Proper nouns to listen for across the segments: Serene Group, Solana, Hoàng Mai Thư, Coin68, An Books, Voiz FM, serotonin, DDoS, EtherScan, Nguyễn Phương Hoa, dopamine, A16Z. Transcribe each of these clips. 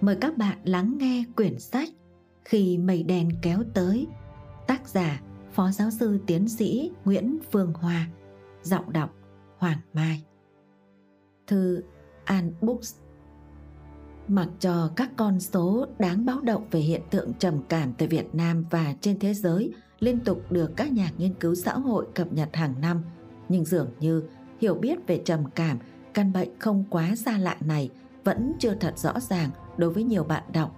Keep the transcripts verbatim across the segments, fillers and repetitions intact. Mời các bạn lắng nghe quyển sách Khi mây đen kéo tới, tác giả Phó giáo sư tiến sĩ Nguyễn Phương Hoa, giọng đọc Hoàng Mai Thư, An Books. Mặc cho các con số đáng báo động về hiện tượng trầm cảm tại Việt Nam và trên thế giới liên tục được các nhà nghiên cứu xã hội cập nhật hàng năm, nhưng dường như hiểu biết về trầm cảm, căn bệnh không quá xa lạ này vẫn chưa thật rõ ràng đối với nhiều bạn đọc.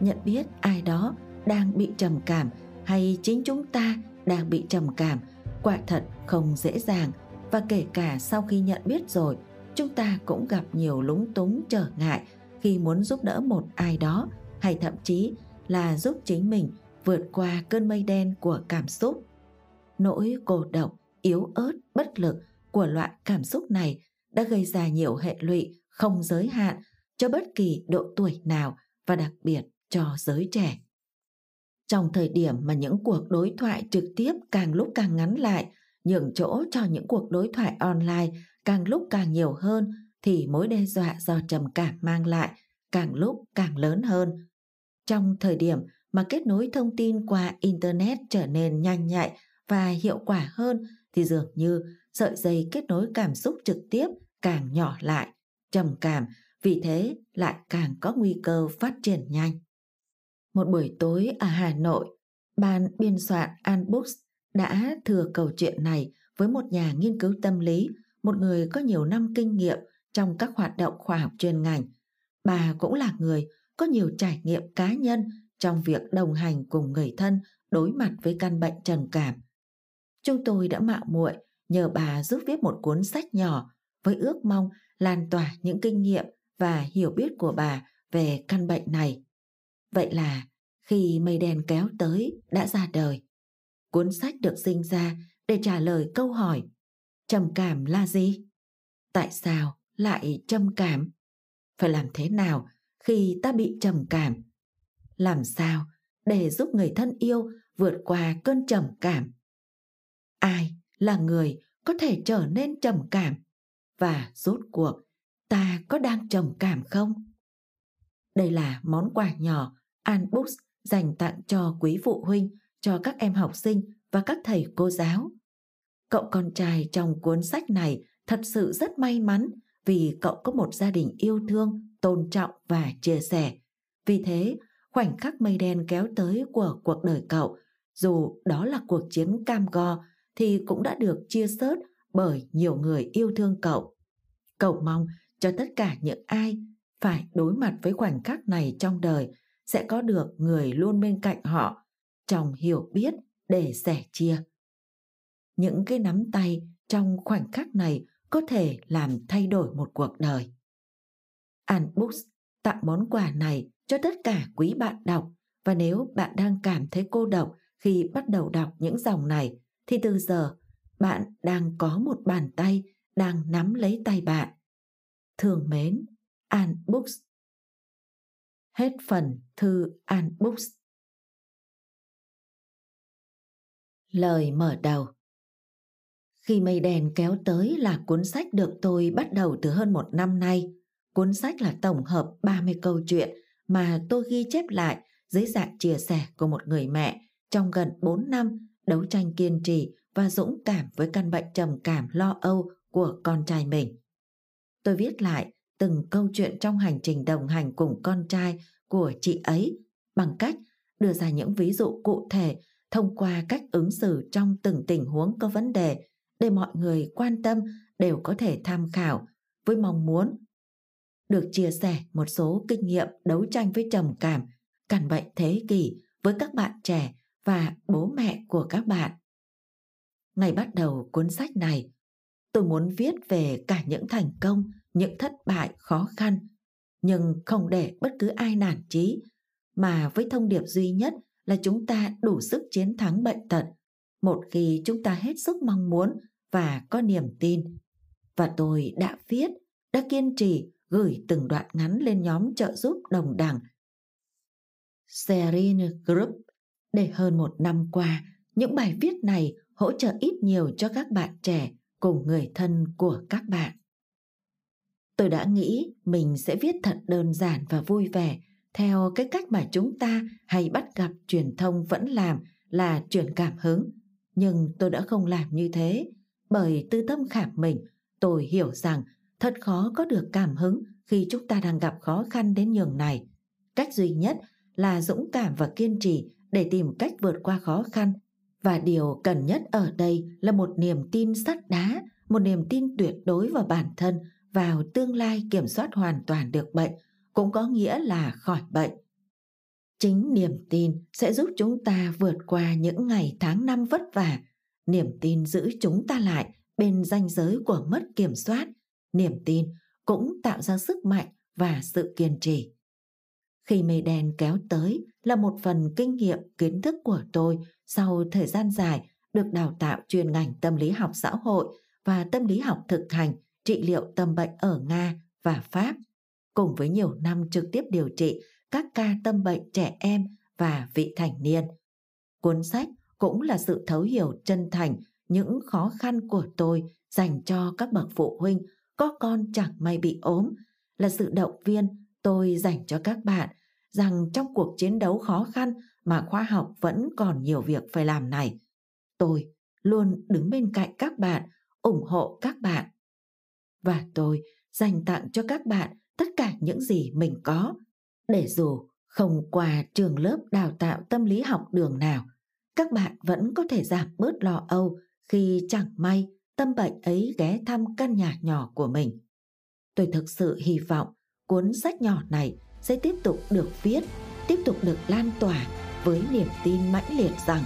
Nhận biết ai đó đang bị trầm cảm hay chính chúng ta đang bị trầm cảm quả thật không dễ dàng, và kể cả sau khi nhận biết rồi, chúng ta cũng gặp nhiều lúng túng trở ngại khi muốn giúp đỡ một ai đó hay thậm chí là giúp chính mình vượt qua cơn mây đen của cảm xúc. Nỗi cô độc, yếu ớt, bất lực của loại cảm xúc này đã gây ra nhiều hệ lụy không giới hạn cho bất kỳ độ tuổi nào và đặc biệt cho giới trẻ. Trong thời điểm mà những cuộc đối thoại trực tiếp càng lúc càng ngắn lại, nhường chỗ cho những cuộc đối thoại online càng lúc càng nhiều hơn, thì mối đe dọa do trầm cảm mang lại càng lúc càng lớn hơn. Trong thời điểm mà kết nối thông tin qua Internet trở nên nhanh nhạy và hiệu quả hơn, thì dường như sợi dây kết nối cảm xúc trực tiếp càng nhỏ lại, trầm cảm vì thế lại càng có nguy cơ phát triển nhanh. Một buổi tối ở Hà Nội, ban biên soạn An Books đã thừa câu chuyện này với một nhà nghiên cứu tâm lý, một người có nhiều năm kinh nghiệm trong các hoạt động khoa học chuyên ngành. Bà cũng là người có nhiều trải nghiệm cá nhân trong việc đồng hành cùng người thân đối mặt với căn bệnh trầm cảm. Chúng tôi đã mạo muội nhờ bà giúp viết một cuốn sách nhỏ với ước mong lan tỏa những kinh nghiệm và hiểu biết của bà về căn bệnh này. Vậy là Khi mây đen kéo tới đã ra đời. Cuốn sách được sinh ra để trả lời câu hỏi: trầm cảm là gì? Tại sao lại trầm cảm? Phải làm thế nào khi ta bị trầm cảm? Làm sao để giúp người thân yêu vượt qua cơn trầm cảm? Ai là người có thể trở nên trầm cảm? Và rốt cuộc, ta có đang trầm cảm không? Đây là món quà nhỏ An Books dành tặng cho quý phụ huynh, cho các em học sinh và các thầy cô giáo. Cậu con trai trong cuốn sách này thật sự rất may mắn vì cậu có một gia đình yêu thương, tôn trọng và chia sẻ. Vì thế, khoảnh khắc mây đen kéo tới của cuộc đời cậu, dù đó là cuộc chiến cam go, thì cũng đã được chia sớt bởi nhiều người yêu thương cậu. Cậu mong cho tất cả những ai phải đối mặt với khoảnh khắc này trong đời sẽ có được người luôn bên cạnh họ, trong hiểu biết để sẻ chia. Những cái nắm tay trong khoảnh khắc này có thể làm thay đổi một cuộc đời. An Books tặng món quà này cho tất cả quý bạn đọc, và nếu bạn đang cảm thấy cô độc khi bắt đầu đọc những dòng này, thì từ giờ bạn đang có một bàn tay đang nắm lấy tay bạn. Thương mến, An Books. Hết phần thư An Books. Lời mở đầu. Khi mây đen kéo tới là cuốn sách được tôi bắt đầu từ hơn một năm nay. Cuốn sách là tổng hợp ba mươi câu chuyện mà tôi ghi chép lại dưới dạng chia sẻ của một người mẹ trong gần bốn năm đấu tranh kiên trì và dũng cảm với căn bệnh trầm cảm lo âu của con trai mình. Tôi viết lại từng câu chuyện trong hành trình đồng hành cùng con trai của chị ấy bằng cách đưa ra những ví dụ cụ thể thông qua cách ứng xử trong từng tình huống có vấn đề, để mọi người quan tâm đều có thể tham khảo, với mong muốn được chia sẻ một số kinh nghiệm đấu tranh với trầm cảm, căn bệnh thế kỷ với các bạn trẻ và bố mẹ của các bạn. Ngày bắt đầu cuốn sách này, tôi muốn viết về cả những thành công, những thất bại khó khăn, nhưng không để bất cứ ai nản chí, mà với thông điệp duy nhất là chúng ta đủ sức chiến thắng bệnh tật một khi chúng ta hết sức mong muốn và có niềm tin. Và tôi đã viết, đã kiên trì gửi từng đoạn ngắn lên nhóm trợ giúp đồng đẳng Serene Group để hơn một năm qua, những bài viết này hỗ trợ ít nhiều cho các bạn trẻ cùng người thân của các bạn. Tôi đã nghĩ mình sẽ viết thật đơn giản và vui vẻ theo cái cách mà chúng ta hay bắt gặp truyền thông vẫn làm là truyền cảm hứng. Nhưng tôi đã không làm như thế, bởi từ tâm khảm mình, tôi hiểu rằng thật khó có được cảm hứng khi chúng ta đang gặp khó khăn đến nhường này. Cách duy nhất là dũng cảm và kiên trì để tìm cách vượt qua khó khăn. Và điều cần nhất ở đây là một niềm tin sắt đá, một niềm tin tuyệt đối vào bản thân, vào tương lai kiểm soát hoàn toàn được bệnh, cũng có nghĩa là khỏi bệnh. Chính niềm tin sẽ giúp chúng ta vượt qua những ngày tháng năm vất vả. Niềm tin giữ chúng ta lại bên ranh giới của mất kiểm soát. Niềm tin cũng tạo ra sức mạnh và sự kiên trì. Khi mây đen kéo tới là một phần kinh nghiệm kiến thức của tôi sau thời gian dài được đào tạo chuyên ngành tâm lý học xã hội và tâm lý học thực hành trị liệu tâm bệnh ở Nga và Pháp, cùng với nhiều năm trực tiếp điều trị các ca tâm bệnh trẻ em và vị thành niên. Cuốn sách cũng là sự thấu hiểu chân thành những khó khăn của tôi dành cho các bậc phụ huynh có con chẳng may bị ốm, là sự động viên tôi dành cho các bạn rằng trong cuộc chiến đấu khó khăn mà khoa học vẫn còn nhiều việc phải làm này, tôi luôn đứng bên cạnh các bạn, ủng hộ các bạn. Và tôi dành tặng cho các bạn tất cả những gì mình có, để dù không qua trường lớp đào tạo tâm lý học đường nào, các bạn vẫn có thể giảm bớt lo âu khi chẳng may tâm bệnh ấy ghé thăm căn nhà nhỏ của mình. Tôi thực sự hy vọng cuốn sách nhỏ này sẽ tiếp tục được viết, tiếp tục được lan tỏa với niềm tin mãnh liệt rằng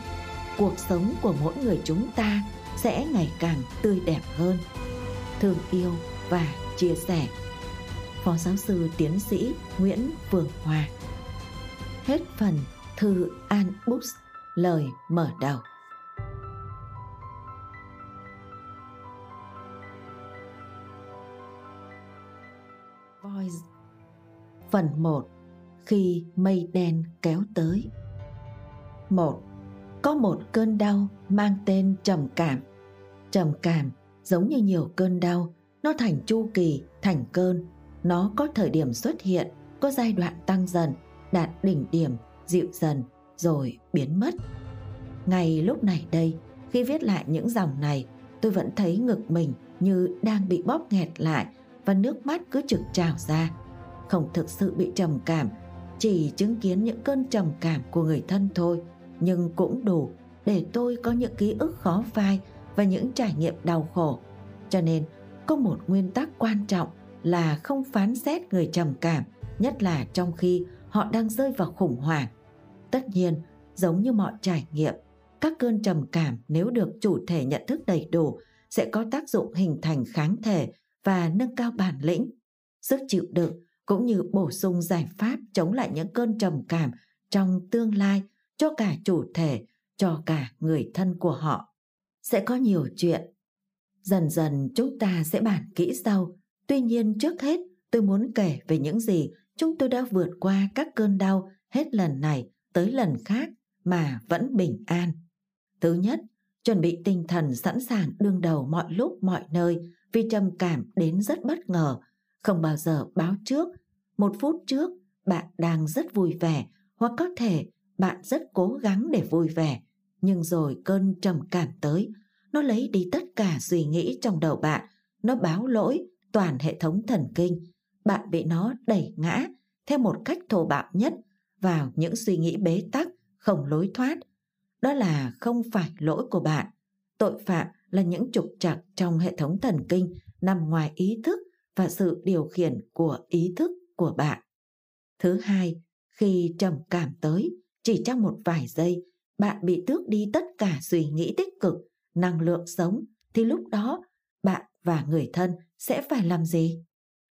cuộc sống của mỗi người chúng ta sẽ ngày càng tươi đẹp hơn. Thương yêu và chia sẻ, Phó Giáo sư Tiến sĩ Nguyễn Phương Hoa. Hết phần thư An Books lời mở đầu. Voiz phần một. Khi mây đen kéo tới. Một. Có một cơn đau mang tên trầm cảm. Trầm cảm giống như nhiều cơn đau, nó thành chu kỳ, thành cơn. Nó có thời điểm xuất hiện, có giai đoạn tăng dần, đạt đỉnh điểm, dịu dần, rồi biến mất. Ngay lúc này đây, khi viết lại những dòng này, tôi vẫn thấy ngực mình như đang bị bóp nghẹt lại và nước mắt cứ trực trào ra. Không thực sự bị trầm cảm, chỉ chứng kiến những cơn trầm cảm của người thân thôi, nhưng cũng đủ để tôi có những ký ức khó phai và những trải nghiệm đau khổ. Cho nên, có một nguyên tắc quan trọng là không phán xét người trầm cảm, nhất là trong khi họ đang rơi vào khủng hoảng. Tất nhiên, giống như mọi trải nghiệm, các cơn trầm cảm nếu được chủ thể nhận thức đầy đủ sẽ có tác dụng hình thành kháng thể và nâng cao bản lĩnh, sức chịu đựng, cũng như bổ sung giải pháp chống lại những cơn trầm cảm trong tương lai cho cả chủ thể, cho cả người thân của họ. Sẽ có nhiều chuyện. Dần dần chúng ta sẽ bàn kỹ sau. Tuy nhiên, trước hết tôi muốn kể về những gì chúng tôi đã vượt qua các cơn đau hết lần này tới lần khác mà vẫn bình an. Thứ nhất, chuẩn bị tinh thần sẵn sàng đương đầu mọi lúc mọi nơi vì trầm cảm đến rất bất ngờ, không bao giờ báo trước. Một phút trước, bạn đang rất vui vẻ hoặc có thể bạn rất cố gắng để vui vẻ, nhưng rồi cơn trầm cảm tới, nó lấy đi tất cả suy nghĩ trong đầu bạn, nó báo lỗi toàn hệ thống thần kinh. Bạn bị nó đẩy ngã theo một cách thô bạo nhất vào những suy nghĩ bế tắc, không lối thoát. Đó là không phải lỗi của bạn. Tội phạm là những trục trặc trong hệ thống thần kinh nằm ngoài ý thức và sự điều khiển của ý thức của bạn. Thứ hai, khi trầm cảm tới, chỉ trong một vài giây, bạn bị tước đi tất cả suy nghĩ tích cực, năng lượng sống, thì lúc đó bạn và người thân sẽ phải làm gì?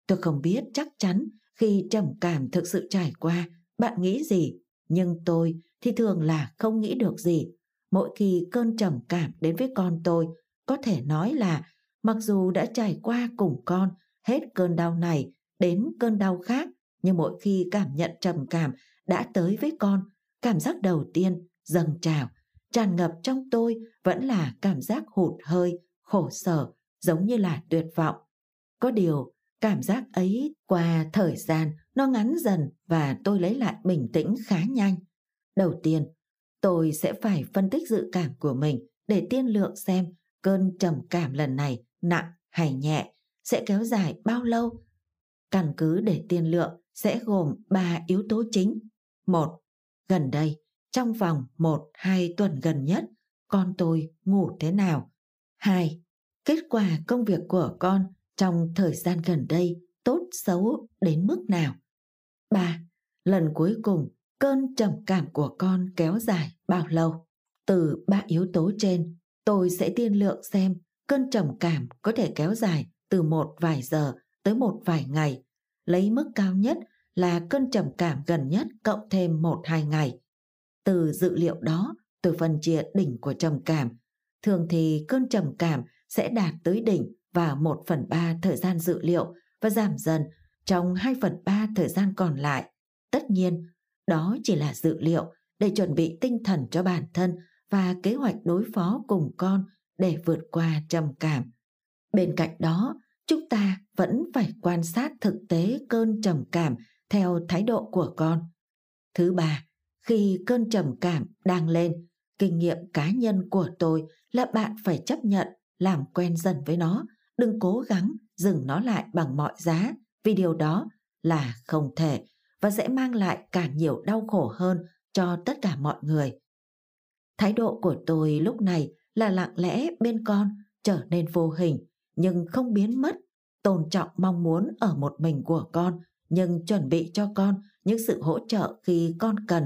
Tôi không biết chắc chắn khi trầm cảm thực sự trải qua, bạn nghĩ gì, Nhưng tôi thì thường là không nghĩ được gì. Mỗi khi cơn trầm cảm đến với con tôi, có thể nói là mặc dù đã trải qua cùng con hết cơn đau này đến cơn đau khác, nhưng mỗi khi cảm nhận trầm cảm đã tới với con, cảm giác đầu tiên dâng trào, tràn ngập trong tôi vẫn là cảm giác hụt hơi, khổ sở, giống như là tuyệt vọng. Có điều, cảm giác ấy qua thời gian nó ngắn dần và tôi lấy lại bình tĩnh khá nhanh. Đầu tiên, tôi sẽ phải phân tích dự cảm của mình để tiên lượng xem cơn trầm cảm lần này nặng hay nhẹ, sẽ kéo dài bao lâu. Căn cứ để tiên lượng sẽ gồm ba yếu tố chính. Một, gần đây, trong vòng một hai tuần gần nhất, con tôi ngủ thế nào? Hai, kết quả công việc của con trong thời gian gần đây tốt xấu đến mức nào? Ba, lần cuối cùng cơn trầm cảm của con kéo dài bao lâu? Từ ba yếu tố trên, tôi sẽ tiên lượng xem cơn trầm cảm có thể kéo dài từ một vài giờ tới một vài ngày. Lấy mức cao nhất là cơn trầm cảm gần nhất cộng thêm một hai ngày. Từ dữ liệu đó, tôi phân chia đỉnh của trầm cảm. Thường thì cơn trầm cảm sẽ đạt tới đỉnh vào một phần ba thời gian dự liệu và giảm dần trong hai phần ba thời gian còn lại. Tất nhiên, đó chỉ là dự liệu để chuẩn bị tinh thần cho bản thân và kế hoạch đối phó cùng con để vượt qua trầm cảm. Bên cạnh đó, chúng ta vẫn phải quan sát thực tế cơn trầm cảm theo thái độ của con. Thứ ba, khi cơn trầm cảm đang lên, kinh nghiệm cá nhân của tôi là bạn phải chấp nhận, làm quen dần với nó, đừng cố gắng dừng nó lại bằng mọi giá, vì điều đó là không thể và sẽ mang lại càng nhiều đau khổ hơn cho tất cả mọi người. Thái độ của tôi lúc này là lặng lẽ bên con, trở nên vô hình nhưng không biến mất, tôn trọng mong muốn ở một mình của con nhưng chuẩn bị cho con những sự hỗ trợ khi con cần,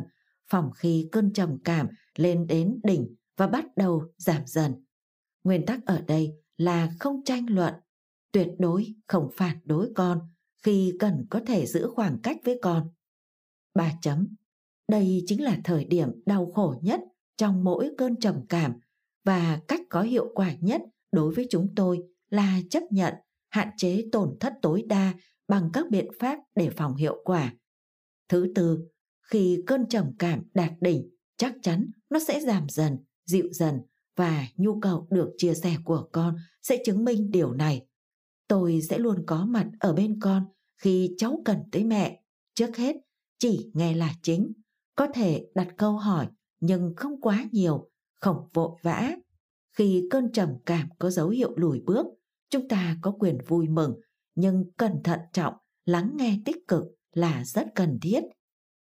phòng khi cơn trầm cảm lên đến đỉnh và bắt đầu giảm dần. Nguyên tắc ở đây là không tranh luận, tuyệt đối không phản đối con, khi cần có thể giữ khoảng cách với con. Ba chấm. Đây chính là thời điểm đau khổ nhất trong mỗi cơn trầm cảm và cách có hiệu quả nhất đối với chúng tôi là chấp nhận, hạn chế tổn thất tối đa bằng các biện pháp để phòng hiệu quả. Thứ tư, khi cơn trầm cảm đạt đỉnh, chắc chắn nó sẽ giảm dần, dịu dần và nhu cầu được chia sẻ của con sẽ chứng minh điều này. Tôi sẽ luôn có mặt ở bên con khi cháu cần tới mẹ. Trước hết, chỉ nghe là chính. Có thể đặt câu hỏi nhưng không quá nhiều, không vội vã. Khi cơn trầm cảm có dấu hiệu lùi bước, chúng ta có quyền vui mừng, nhưng cần thận trọng, lắng nghe tích cực là rất cần thiết.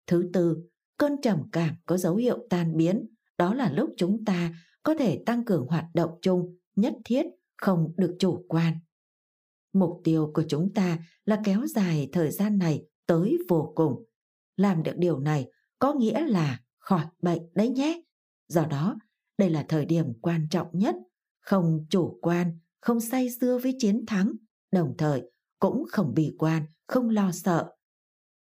Thứ tư, cơn trầm cảm có dấu hiệu tan biến, đó là lúc chúng ta có thể tăng cường hoạt động chung, nhất thiết, không được chủ quan. Mục tiêu của chúng ta là kéo dài thời gian này tới vô cùng. Làm được điều này có nghĩa là khỏi bệnh đấy nhé. Do đó, đây là thời điểm quan trọng nhất, không chủ quan, không say sưa với chiến thắng, đồng thời cũng không bi quan, không lo sợ.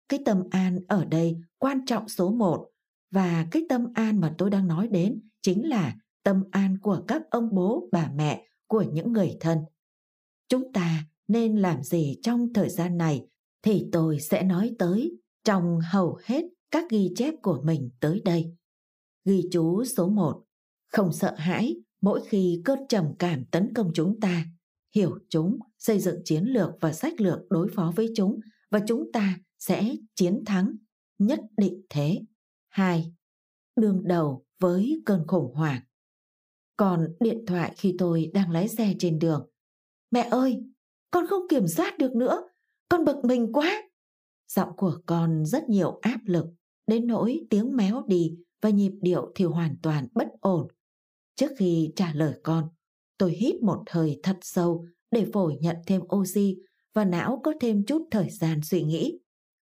Cái tâm an ở đây quan trọng số một, và cái tâm an mà tôi đang nói đến chính là tâm an của các ông bố, bà mẹ, của những người thân. Chúng ta nên làm gì trong thời gian này thì tôi sẽ nói tới trong hầu hết các ghi chép của mình tới đây. Ghi chú số một. Không sợ hãi mỗi khi cơn trầm cảm tấn công chúng ta. Hiểu chúng, xây dựng chiến lược và sách lược đối phó với chúng và chúng ta sẽ chiến thắng. Nhất định thế. hai. Đương đầu với cơn khủng hoảng. Còn điện thoại khi tôi đang lái xe trên đường. Mẹ ơi, con không kiểm soát được nữa, con bực mình quá. Giọng của con rất nhiều áp lực, đến nỗi tiếng méo đi và nhịp điệu thì hoàn toàn bất ổn. Trước khi trả lời con, tôi hít một hơi thật sâu để phổi nhận thêm oxy và não có thêm chút thời gian suy nghĩ.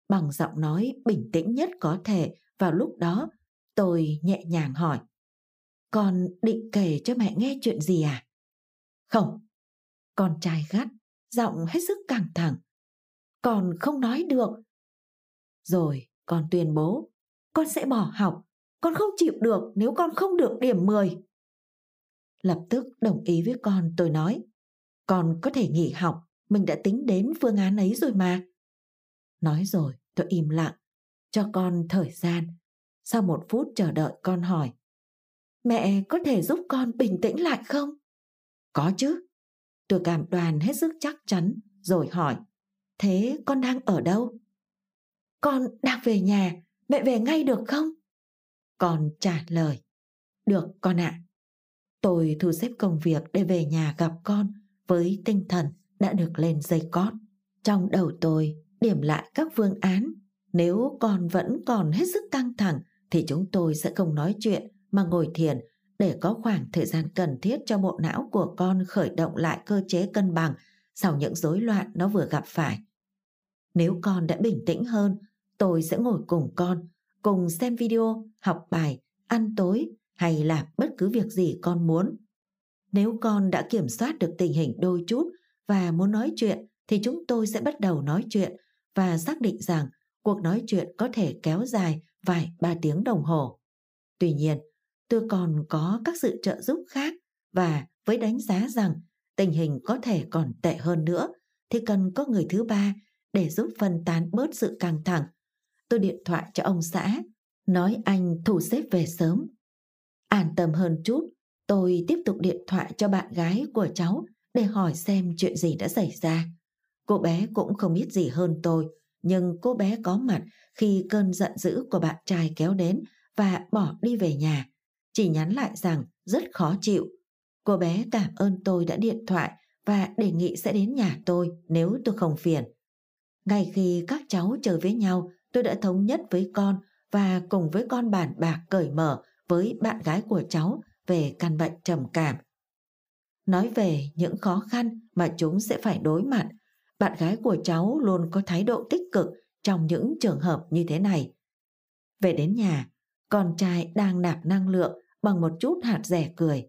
Bằng giọng nói bình tĩnh nhất có thể vào lúc đó, tôi nhẹ nhàng hỏi. Con định kể cho mẹ nghe chuyện gì à? Không. Con trai gắt, giọng hết sức căng thẳng. Con không nói được. Rồi con tuyên bố, con sẽ bỏ học, con không chịu được nếu con không được điểm mười. Lập tức đồng ý với con, tôi nói, con có thể nghỉ học, mình đã tính đến phương án ấy rồi mà. Nói rồi tôi im lặng, cho con thời gian. Sau một phút chờ đợi, con hỏi, mẹ có thể giúp con bình tĩnh lại không? Có chứ, tôi cảm đoan hết sức chắc chắn, rồi hỏi, thế con đang ở đâu? Con đang về nhà, mẹ về ngay được không? Con trả lời, được con ạ. Tôi thu xếp công việc để về nhà gặp con với tinh thần đã được lên dây cót. Trong đầu tôi điểm lại các phương án. Nếu con vẫn còn hết sức căng thẳng thì chúng tôi sẽ không nói chuyện mà ngồi thiền để có khoảng thời gian cần thiết cho bộ não của con khởi động lại cơ chế cân bằng sau những rối loạn nó vừa gặp phải. Nếu con đã bình tĩnh hơn, tôi sẽ ngồi cùng con, cùng xem video, học bài, ăn tối hay làm bất cứ việc gì con muốn. Nếu con đã kiểm soát được tình hình đôi chút và muốn nói chuyện thì chúng tôi sẽ bắt đầu nói chuyện và xác định rằng cuộc nói chuyện có thể kéo dài vài ba tiếng đồng hồ. Tuy nhiên, tôi còn có các sự trợ giúp khác và với đánh giá rằng tình hình có thể còn tệ hơn nữa thì cần có người thứ ba để giúp phân tán bớt sự căng thẳng. Tôi điện thoại cho ông xã, nói anh thu xếp về sớm. An tâm hơn chút, tôi tiếp tục điện thoại cho bạn gái của cháu để hỏi xem chuyện gì đã xảy ra. Cô bé cũng không biết gì hơn tôi, nhưng cô bé có mặt khi cơn giận dữ của bạn trai kéo đến và bỏ đi về nhà, chỉ nhắn lại rằng rất khó chịu. Cô bé cảm ơn tôi đã điện thoại và đề nghị sẽ đến nhà tôi nếu tôi không phiền. Ngay khi các cháu chơi với nhau, tôi đã thống nhất với con và cùng với con bàn bạc cởi mở với bạn gái của cháu về căn bệnh trầm cảm. Nói về những khó khăn mà chúng sẽ phải đối mặt, bạn gái của cháu luôn có thái độ tích cực trong những trường hợp như thế này. Về đến nhà, con trai đang nạp năng lượng bằng một chút hạt dẻ cười.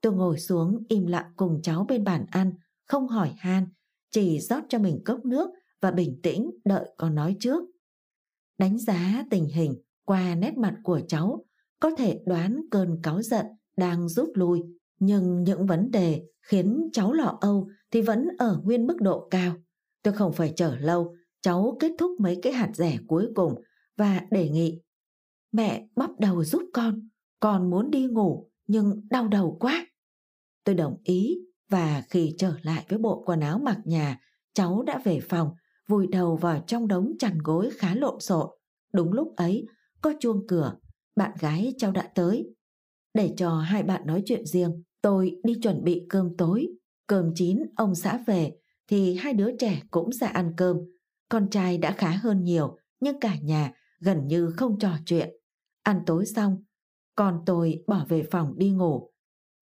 Tôi ngồi xuống im lặng cùng cháu bên bàn ăn, không hỏi han, chỉ rót cho mình cốc nước và bình tĩnh đợi con nói trước. Đánh giá tình hình qua nét mặt của cháu, có thể đoán cơn cáu giận đang rút lui, nhưng những vấn đề khiến cháu lo âu thì vẫn ở nguyên mức độ cao. Tôi không phải chờ lâu, cháu kết thúc mấy cái hạt dẻ cuối cùng và đề nghị, mẹ bóp đầu giúp con, con muốn đi ngủ nhưng đau đầu quá. Tôi đồng ý và khi trở lại với bộ quần áo mặc nhà, cháu đã về phòng, vùi đầu vào trong đống chăn gối khá lộn xộn. Đúng lúc ấy, có chuông cửa, bạn gái cháu đã tới. Để cho hai bạn nói chuyện riêng, tôi đi chuẩn bị cơm tối. Cơm chín ông xã về thì hai đứa trẻ cũng ra ăn cơm. Con trai đã khá hơn nhiều nhưng cả nhà gần như không trò chuyện. Ăn tối xong, con tôi bỏ về phòng đi ngủ.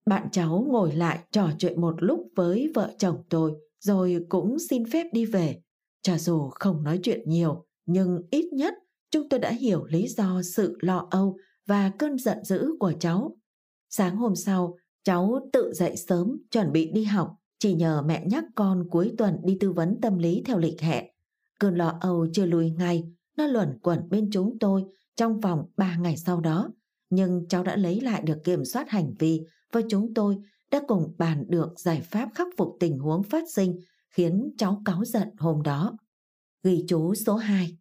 Bạn cháu ngồi lại trò chuyện một lúc với vợ chồng tôi rồi cũng xin phép đi về. Cho dù không nói chuyện nhiều nhưng ít nhất chúng tôi đã hiểu lý do sự lo âu và cơn giận dữ của cháu. Sáng hôm sau, cháu tự dậy sớm chuẩn bị đi học, chỉ nhờ mẹ nhắc con cuối tuần đi tư vấn tâm lý theo lịch hẹn. Cơn lo âu chưa lùi ngay, nó luẩn quẩn bên chúng tôi trong vòng ba ngày sau đó. Nhưng cháu đã lấy lại được kiểm soát hành vi và chúng tôi đã cùng bàn được giải pháp khắc phục tình huống phát sinh khiến cháu cáu giận hôm đó. Ghi chú số hai.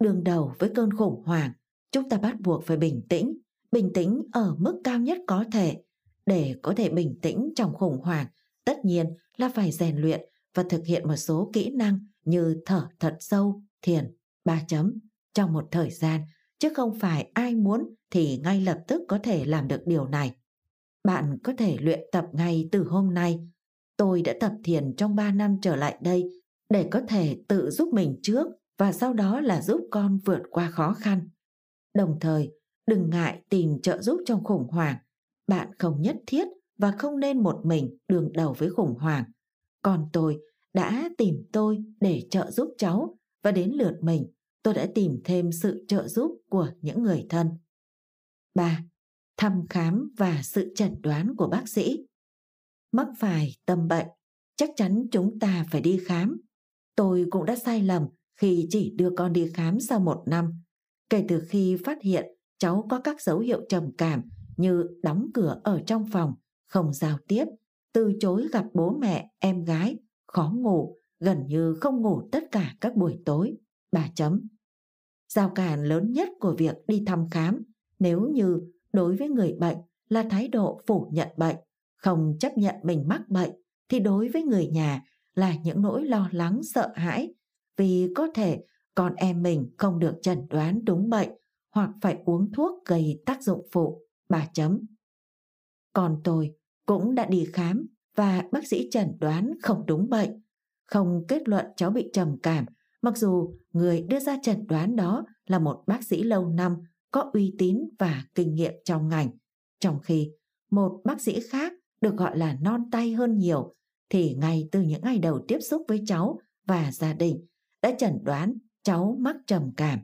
Đương đầu với cơn khủng hoảng, chúng ta bắt buộc phải bình tĩnh, bình tĩnh ở mức cao nhất có thể. Để có thể bình tĩnh trong khủng hoảng, tất nhiên là phải rèn luyện và thực hiện một số kỹ năng như thở thật sâu, thiền, ba chấm trong một thời gian, chứ không phải ai muốn thì ngay lập tức có thể làm được điều này. Bạn có thể luyện tập ngay từ hôm nay. Tôi đã tập thiền trong ba năm trở lại đây để có thể tự giúp mình trước và sau đó là giúp con vượt qua khó khăn. Đồng thời, đừng ngại tìm trợ giúp trong khủng hoảng. Bạn không nhất thiết và không nên một mình đương đầu với khủng hoảng. Còn tôi đã tìm tôi để trợ giúp cháu và đến lượt mình, tôi đã tìm thêm sự trợ giúp của những người thân. ba. Thăm khám và sự chẩn đoán của bác sĩ. Mắc phải tâm bệnh, chắc chắn chúng ta phải đi khám. Tôi cũng đã sai lầm khi chỉ đưa con đi khám sau một năm. Kể từ khi phát hiện cháu có các dấu hiệu trầm cảm như đóng cửa ở trong phòng, không giao tiếp, từ chối gặp bố mẹ, em gái, khó ngủ, gần như không ngủ tất cả các buổi tối. Bà chấm. Rào cản lớn nhất của việc đi thăm khám nếu như đối với người bệnh là thái độ phủ nhận bệnh, không chấp nhận mình mắc bệnh, thì đối với người nhà là những nỗi lo lắng sợ hãi vì có thể con em mình không được chẩn đoán đúng bệnh hoặc phải uống thuốc gây tác dụng phụ. Bà chấm. Còn tôi cũng đã đi khám và bác sĩ chẩn đoán không đúng bệnh, không kết luận cháu bị trầm cảm, mặc dù người đưa ra chẩn đoán đó là một bác sĩ lâu năm có uy tín và kinh nghiệm trong ngành. Trong khi một bác sĩ khác được gọi là non tay hơn nhiều thì ngay từ những ngày đầu tiếp xúc với cháu và gia đình đã chẩn đoán cháu mắc trầm cảm.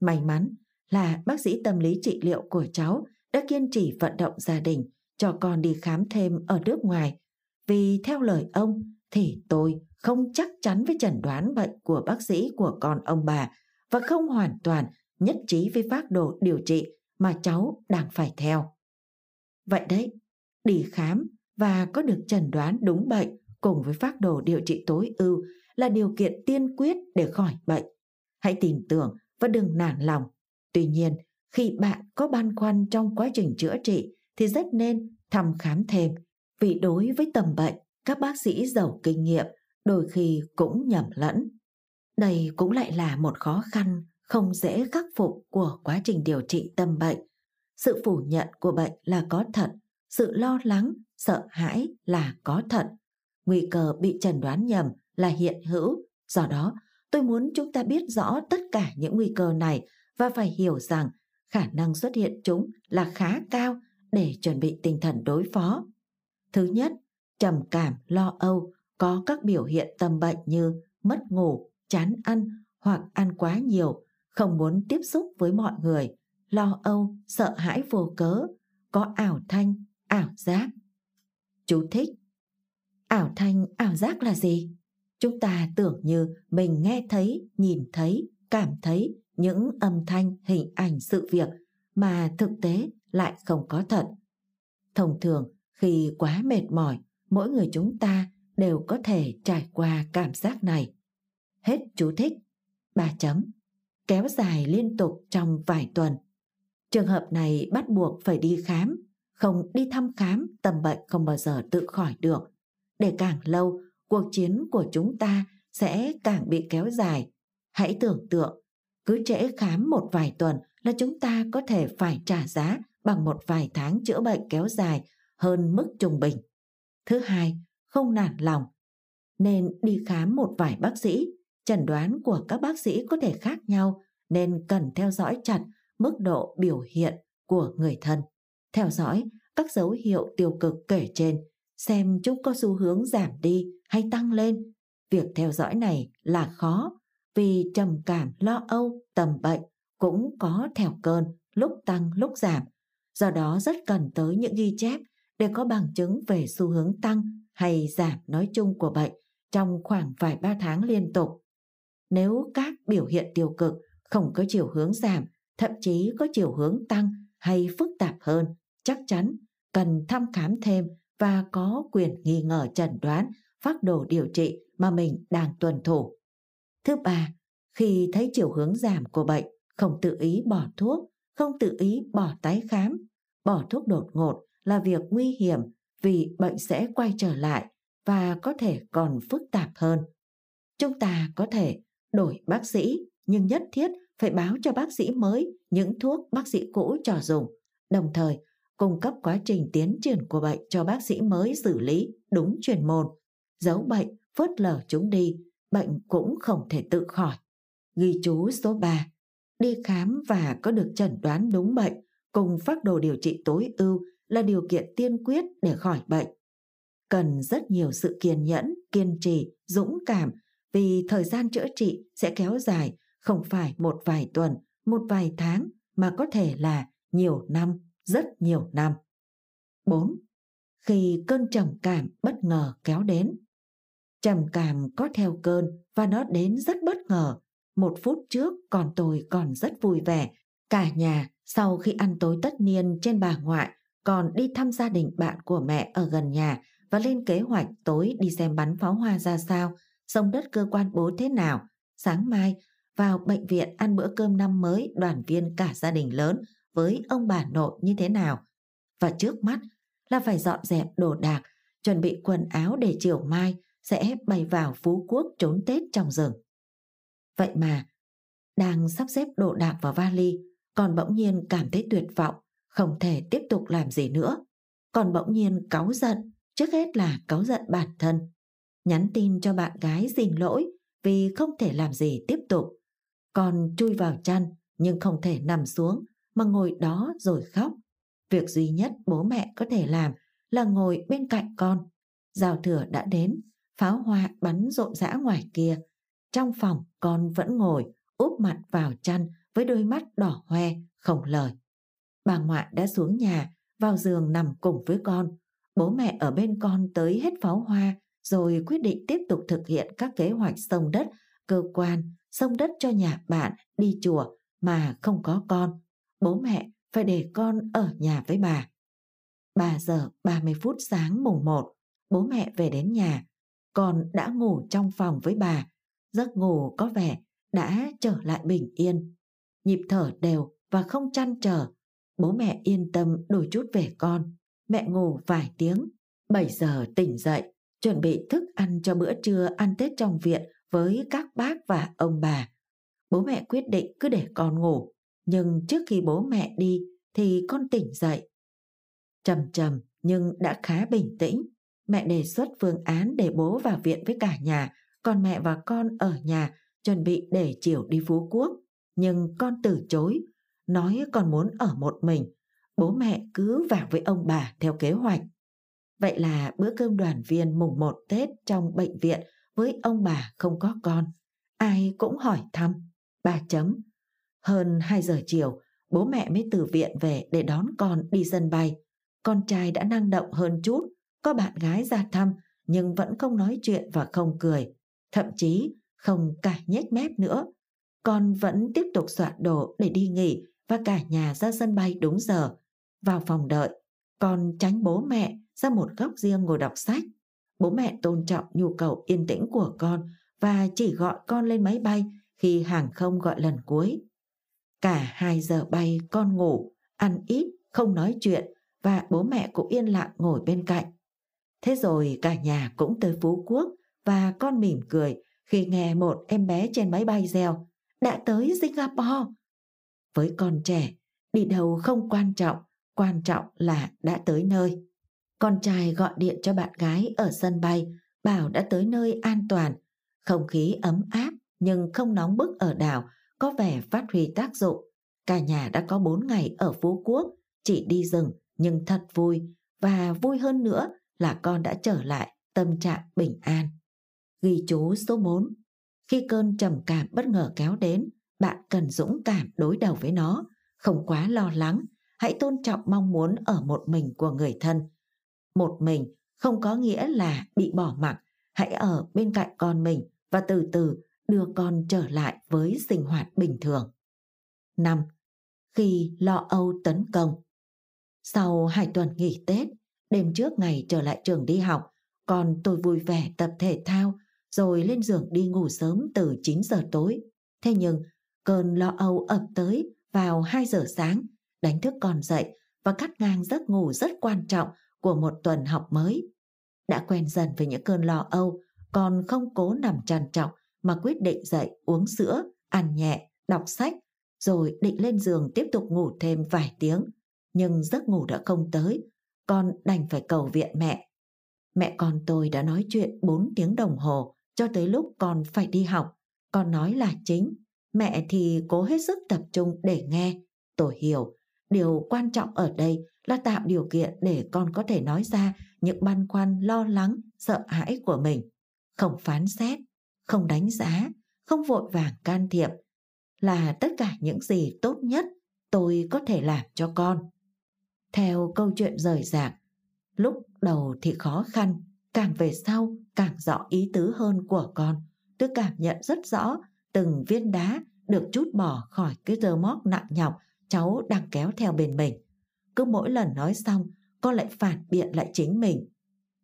May mắn là bác sĩ tâm lý trị liệu của cháu đã kiên trì vận động gia đình cho con đi khám thêm ở nước ngoài, vì theo lời ông thì tôi không chắc chắn với chẩn đoán bệnh của bác sĩ của con ông bà và không hoàn toàn nhất trí với phác đồ điều trị mà cháu đang phải theo. Vậy đấy, đi khám và có được chẩn đoán đúng bệnh cùng với phác đồ điều trị tối ưu là điều kiện tiên quyết để khỏi bệnh. Hãy tin tưởng và đừng nản lòng. Tuy nhiên, khi bạn có băn khoăn trong quá trình chữa trị thì rất nên thăm khám thêm, vì đối với tầm bệnh, các bác sĩ giàu kinh nghiệm đôi khi cũng nhầm lẫn. Đây cũng lại là một khó khăn không dễ khắc phục của quá trình điều trị tâm bệnh. Sự phủ nhận của bệnh là có thật, sự lo lắng, sợ hãi là có thật. Nguy cơ bị chẩn đoán nhầm là hiện hữu, do đó tôi muốn chúng ta biết rõ tất cả những nguy cơ này và phải hiểu rằng khả năng xuất hiện chúng là khá cao để chuẩn bị tinh thần đối phó. Thứ nhất, trầm cảm, lo âu có các biểu hiện tâm bệnh như mất ngủ, chán ăn hoặc ăn quá nhiều, không muốn tiếp xúc với mọi người, lo âu, sợ hãi vô cớ, có ảo thanh, ảo giác. Chú thích. Ảo thanh, ảo giác là gì? Chúng ta tưởng như mình nghe thấy, nhìn thấy, cảm thấy những âm thanh, hình ảnh, sự việc mà thực tế lại không có thật. Thông thường, khi quá mệt mỏi, mỗi người chúng ta đều có thể trải qua cảm giác này. Hết chú thích. Ba chấm. Kéo dài liên tục trong vài tuần. Trường hợp này bắt buộc phải đi khám. Không đi thăm khám, tâm bệnh không bao giờ tự khỏi được. Để càng lâu, cuộc chiến của chúng ta sẽ càng bị kéo dài. Hãy tưởng tượng, cứ trễ khám một vài tuần là chúng ta có thể phải trả giá bằng một vài tháng chữa bệnh kéo dài hơn mức trung bình. Thứ hai, không nản lòng. Nên đi khám một vài bác sĩ. Chẩn đoán của các bác sĩ có thể khác nhau nên cần theo dõi chặt mức độ biểu hiện của người thân. Theo dõi các dấu hiệu tiêu cực kể trên, xem chúng có xu hướng giảm đi hay tăng lên. Việc theo dõi này là khó vì trầm cảm, lo âu, tầm bệnh cũng có theo cơn, lúc tăng lúc giảm. Do đó rất cần tới những ghi chép để có bằng chứng về xu hướng tăng hay giảm nói chung của bệnh trong khoảng vài ba tháng liên tục. Nếu các biểu hiện tiêu cực không có chiều hướng giảm, thậm chí có chiều hướng tăng hay phức tạp hơn, chắc chắn cần thăm khám thêm và có quyền nghi ngờ chẩn đoán phác đồ điều trị mà mình đang tuân thủ. Thứ ba, khi thấy chiều hướng giảm của bệnh, không tự ý bỏ thuốc, không tự ý bỏ tái khám. Bỏ thuốc đột ngột là việc nguy hiểm vì bệnh sẽ quay trở lại và có thể còn phức tạp hơn. Chúng ta có thể đổi bác sĩ, nhưng nhất thiết phải báo cho bác sĩ mới những thuốc bác sĩ cũ cho dùng, đồng thời cung cấp quá trình tiến triển của bệnh cho bác sĩ mới xử lý đúng chuyên môn. Giấu bệnh, phớt lờ chúng đi, bệnh cũng không thể tự khỏi. Ghi chú số ba. Đi khám và có được chẩn đoán đúng bệnh cùng phác đồ điều trị tối ưu là điều kiện tiên quyết để khỏi bệnh. Cần rất nhiều sự kiên nhẫn, kiên trì, dũng cảm vì thời gian chữa trị sẽ kéo dài, không phải một vài tuần, một vài tháng mà có thể là nhiều năm, rất nhiều năm. bốn. Khi cơn trầm cảm bất ngờ kéo đến. Trầm cảm có theo cơn và nó đến rất bất ngờ. Một phút trước còn tôi còn rất vui vẻ, Cả nhà sau khi ăn tối tất niên trên bà ngoại còn đi thăm gia đình bạn của mẹ ở gần nhà và lên kế hoạch tối đi xem bắn pháo hoa ra sao, sông đất cơ quan bố thế nào, sáng mai vào bệnh viện ăn bữa cơm năm mới đoàn viên cả gia đình lớn với ông bà nội như thế nào. Và trước mắt là phải dọn dẹp đồ đạc, chuẩn bị quần áo để chiều mai sẽ bay vào Phú Quốc trốn Tết trong rừng. Vậy mà, đang sắp xếp đồ đạc vào vali, còn bỗng nhiên cảm thấy tuyệt vọng, không thể tiếp tục làm gì nữa. Còn bỗng nhiên cáu giận, trước hết là cáu giận bản thân. Nhắn tin cho bạn gái xin lỗi vì không thể làm gì tiếp tục. Còn chui vào chăn nhưng không thể nằm xuống mà ngồi đó rồi khóc. Việc duy nhất bố mẹ có thể làm là ngồi bên cạnh con. Giao thừa đã đến, pháo hoa bắn rộn rã ngoài kia. Trong phòng con vẫn ngồi úp mặt vào chăn với đôi mắt đỏ hoe không lời. Bà ngoại đã xuống nhà, vào giường nằm cùng với con. Bố mẹ ở bên con tới hết pháo hoa rồi quyết định tiếp tục thực hiện các kế hoạch xông đất cơ quan, xông đất cho nhà bạn đi chùa mà không có con. Bố mẹ phải để con ở nhà với bà. ba giờ ba mươi phút sáng mùng một, bố mẹ về đến nhà. Con đã ngủ trong phòng với bà. Giấc ngủ có vẻ đã trở lại bình yên. Nhịp thở đều và không trăn trở. Bố mẹ yên tâm đổi chút về con. Mẹ ngủ vài tiếng. bảy giờ tỉnh dậy, chuẩn bị thức ăn cho bữa trưa ăn Tết trong viện với các bác và ông bà. Bố mẹ quyết định cứ để con ngủ. Nhưng trước khi bố mẹ đi thì con tỉnh dậy. Trầm trầm nhưng đã khá bình tĩnh. Mẹ đề xuất phương án để bố vào viện với cả nhà, còn mẹ và con ở nhà chuẩn bị để chiều đi Phú Quốc. Nhưng con từ chối, nói con muốn ở một mình. Bố mẹ cứ vào với ông bà theo kế hoạch. Vậy là bữa cơm đoàn viên mùng một Tết trong bệnh viện với ông bà không có con. Ai cũng hỏi thăm. Ba chấm. Hơn hai giờ chiều, bố mẹ mới từ viện về để đón con đi sân bay. Con trai đã năng động hơn chút, có bạn gái ra thăm nhưng vẫn không nói chuyện và không cười, thậm chí không cả nhếch mép nữa. Con vẫn tiếp tục soạn đồ để đi nghỉ và cả nhà ra sân bay đúng giờ. Vào phòng đợi, con tránh bố mẹ ra một góc riêng ngồi đọc sách. Bố mẹ tôn trọng nhu cầu yên tĩnh của con và chỉ gọi con lên máy bay khi hàng không gọi lần cuối. Cả hai giờ bay con ngủ, ăn ít, không nói chuyện và bố mẹ cũng yên lặng ngồi bên cạnh. Thế rồi cả nhà cũng tới Phú Quốc và con mỉm cười khi nghe một em bé trên máy bay reo: đã tới Singapore. Với con trẻ, đi đâu không quan trọng, quan trọng là đã tới nơi. Con trai gọi điện cho bạn gái ở sân bay, bảo đã tới nơi an toàn. Không khí ấm áp nhưng không nóng bức ở đảo có vẻ phát huy tác dụng. Cả nhà đã có bốn ngày ở Phú Quốc, chỉ đi rừng nhưng thật vui, và vui hơn nữa là con đã trở lại tâm trạng bình an. Ghi chú số bốn. Khi cơn trầm cảm bất ngờ kéo đến, bạn cần dũng cảm đối đầu với nó, không quá lo lắng, hãy tôn trọng mong muốn ở một mình của người thân. Một mình không có nghĩa là bị bỏ mặc, hãy ở bên cạnh con mình và từ từ đưa con trở lại với sinh hoạt bình thường. năm. Khi lo âu tấn công. Sau hai tuần nghỉ Tết, đêm trước ngày trở lại trường đi học, con tôi vui vẻ tập thể thao rồi lên giường đi ngủ sớm từ chín giờ tối. Thế nhưng cơn lo âu ập tới vào hai giờ sáng, đánh thức con dậy và cắt ngang giấc ngủ rất quan trọng của một tuần học mới. Đã quen dần với những cơn lo âu, con không cố nằm trằn trọc mà quyết định dậy uống sữa, ăn nhẹ, đọc sách rồi định lên giường tiếp tục ngủ thêm vài tiếng. Nhưng giấc ngủ đã không tới, con đành phải cầu viện mẹ. Mẹ con tôi đã nói chuyện bốn tiếng đồng hồ cho tới lúc con phải đi học. Con nói là chính, mẹ thì cố hết sức tập trung để nghe. Tôi hiểu, điều quan trọng ở đây là tạo điều kiện để con có thể nói ra những băn khoăn, lo lắng, sợ hãi của mình. Không phán xét, không đánh giá, không vội vàng can thiệp là tất cả những gì tốt nhất tôi có thể làm cho con. Theo câu chuyện rời rạc, lúc đầu thì khó khăn, càng về sau càng rõ ý tứ hơn của con. Tôi cảm nhận rất rõ từng viên đá được trút bỏ khỏi cái rơ móc nặng nhọc cháu đang kéo theo bên mình. Cứ mỗi lần nói xong, con lại phản biện lại chính mình.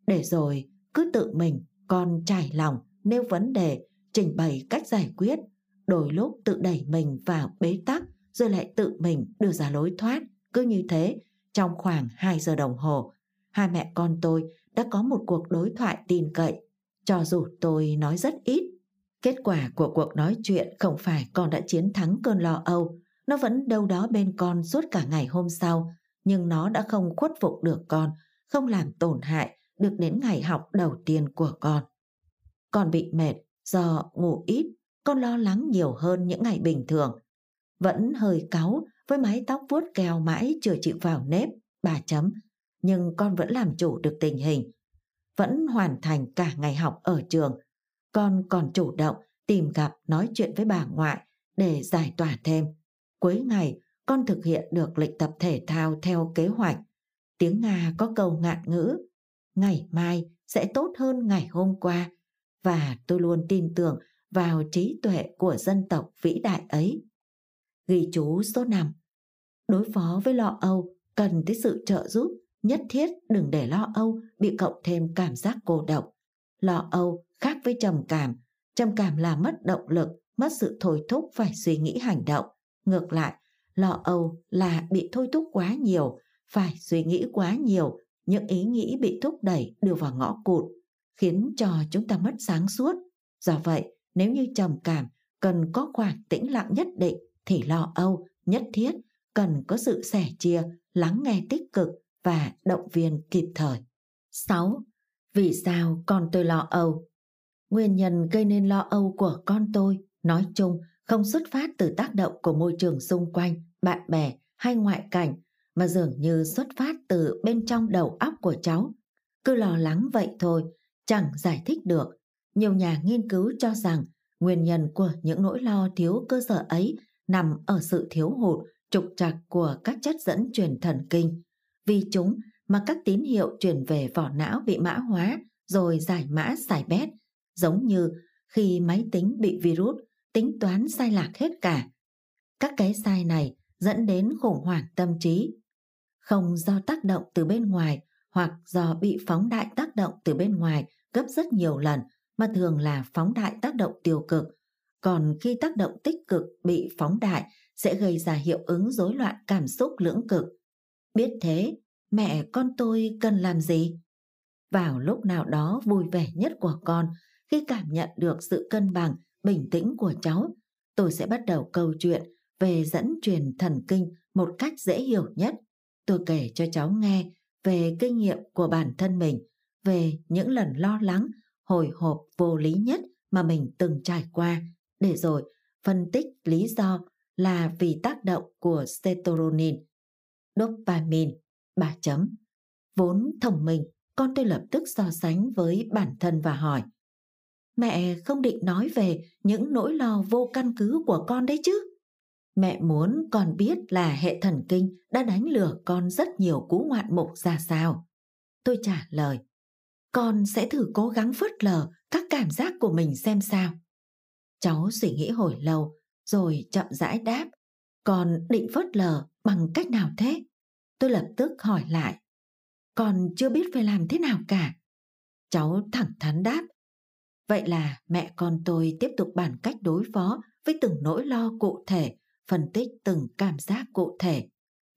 Để rồi, cứ tự mình, con trải lòng, nêu vấn đề, trình bày cách giải quyết. Đôi lúc tự đẩy mình vào bế tắc, rồi lại tự mình đưa ra lối thoát. Cứ như thế, trong khoảng hai giờ đồng hồ, hai mẹ con tôi đã có một cuộc đối thoại tin cậy, cho dù tôi nói rất ít. Kết quả của cuộc nói chuyện không phải con đã chiến thắng cơn lo âu, nó vẫn đâu đó bên con suốt cả ngày hôm sau, nhưng nó đã không khuất phục được con, không làm tổn hại được đến ngày học đầu tiên của con. Con bị mệt do ngủ ít, con lo lắng nhiều hơn những ngày bình thường. Vẫn hơi cáu với mái tóc vuốt kèo mãi chưa chịu vào nếp, bà chấm, nhưng con vẫn làm chủ được tình hình, vẫn hoàn thành cả ngày học ở trường. Con còn chủ động tìm gặp nói chuyện với bà ngoại để giải tỏa thêm. Cuối ngày, con thực hiện được lịch tập thể thao theo kế hoạch. Tiếng Nga có câu ngạn ngữ, ngày mai sẽ tốt hơn ngày hôm qua, và tôi luôn tin tưởng vào trí tuệ của dân tộc vĩ đại ấy. Ghi chú số năm. Đối phó với lo âu cần tới sự trợ giúp, nhất thiết đừng để lo âu bị cộng thêm cảm giác cô độc. Lo âu khác với trầm cảm, trầm cảm là mất động lực, mất sự thôi thúc phải suy nghĩ hành động. Ngược lại, lo âu là bị thôi thúc quá nhiều, phải suy nghĩ quá nhiều, những ý nghĩ bị thúc đẩy đưa vào ngõ cụt, khiến cho chúng ta mất sáng suốt. Do vậy, nếu như trầm cảm cần có khoảng tĩnh lặng nhất định, thì lo âu nhất thiết cần có sự sẻ chia, lắng nghe tích cực và động viên kịp thời. sáu. Vì sao con tôi lo âu? Nguyên nhân gây nên lo âu của con tôi nói chung không xuất phát từ tác động của môi trường xung quanh, bạn bè hay ngoại cảnh, mà dường như xuất phát từ bên trong đầu óc của cháu. Cứ lo lắng vậy thôi, chẳng giải thích được. Nhiều nhà nghiên cứu cho rằng nguyên nhân của những nỗi lo thiếu cơ sở ấy nằm ở sự thiếu hụt, trục trặc của các chất dẫn truyền thần kinh. Vì chúng mà các tín hiệu truyền về vỏ não bị mã hóa rồi giải mã sai bét, giống như khi máy tính bị virus, tính toán sai lạc hết cả. Các cái sai này dẫn đến khủng hoảng tâm trí, không do tác động từ bên ngoài hoặc do bị phóng đại tác động từ bên ngoài gấp rất nhiều lần, mà thường là phóng đại tác động tiêu cực. Còn khi tác động tích cực bị phóng đại sẽ gây ra hiệu ứng rối loạn cảm xúc lưỡng cực. Biết thế, mẹ con tôi cần làm gì? Vào lúc nào đó vui vẻ nhất của con, khi cảm nhận được sự cân bằng, bình tĩnh của cháu, tôi sẽ bắt đầu câu chuyện về dẫn truyền thần kinh một cách dễ hiểu nhất. Tôi kể cho cháu nghe về kinh nghiệm của bản thân mình, về những lần lo lắng, hồi hộp vô lý nhất mà mình từng trải qua, để rồi phân tích lý do là vì tác động của serotonin, dopamine. Bà chấm. Vốn thông minh, con tôi lập tức so sánh với bản thân và hỏi, mẹ không định nói về những nỗi lo vô căn cứ của con đấy chứ? Mẹ muốn con biết là hệ thần kinh đã đánh lừa con rất nhiều cú ngoạn mục ra sao? Tôi trả lời, con sẽ thử cố gắng phớt lờ các cảm giác của mình xem sao. Cháu suy nghĩ hồi lâu rồi chậm rãi đáp, con định phớt lờ bằng cách nào thế? Tôi lập tức hỏi lại, con chưa biết phải làm thế nào cả. Cháu thẳng thắn đáp. Vậy là mẹ con tôi tiếp tục bàn cách đối phó với từng nỗi lo cụ thể, phân tích từng cảm giác cụ thể.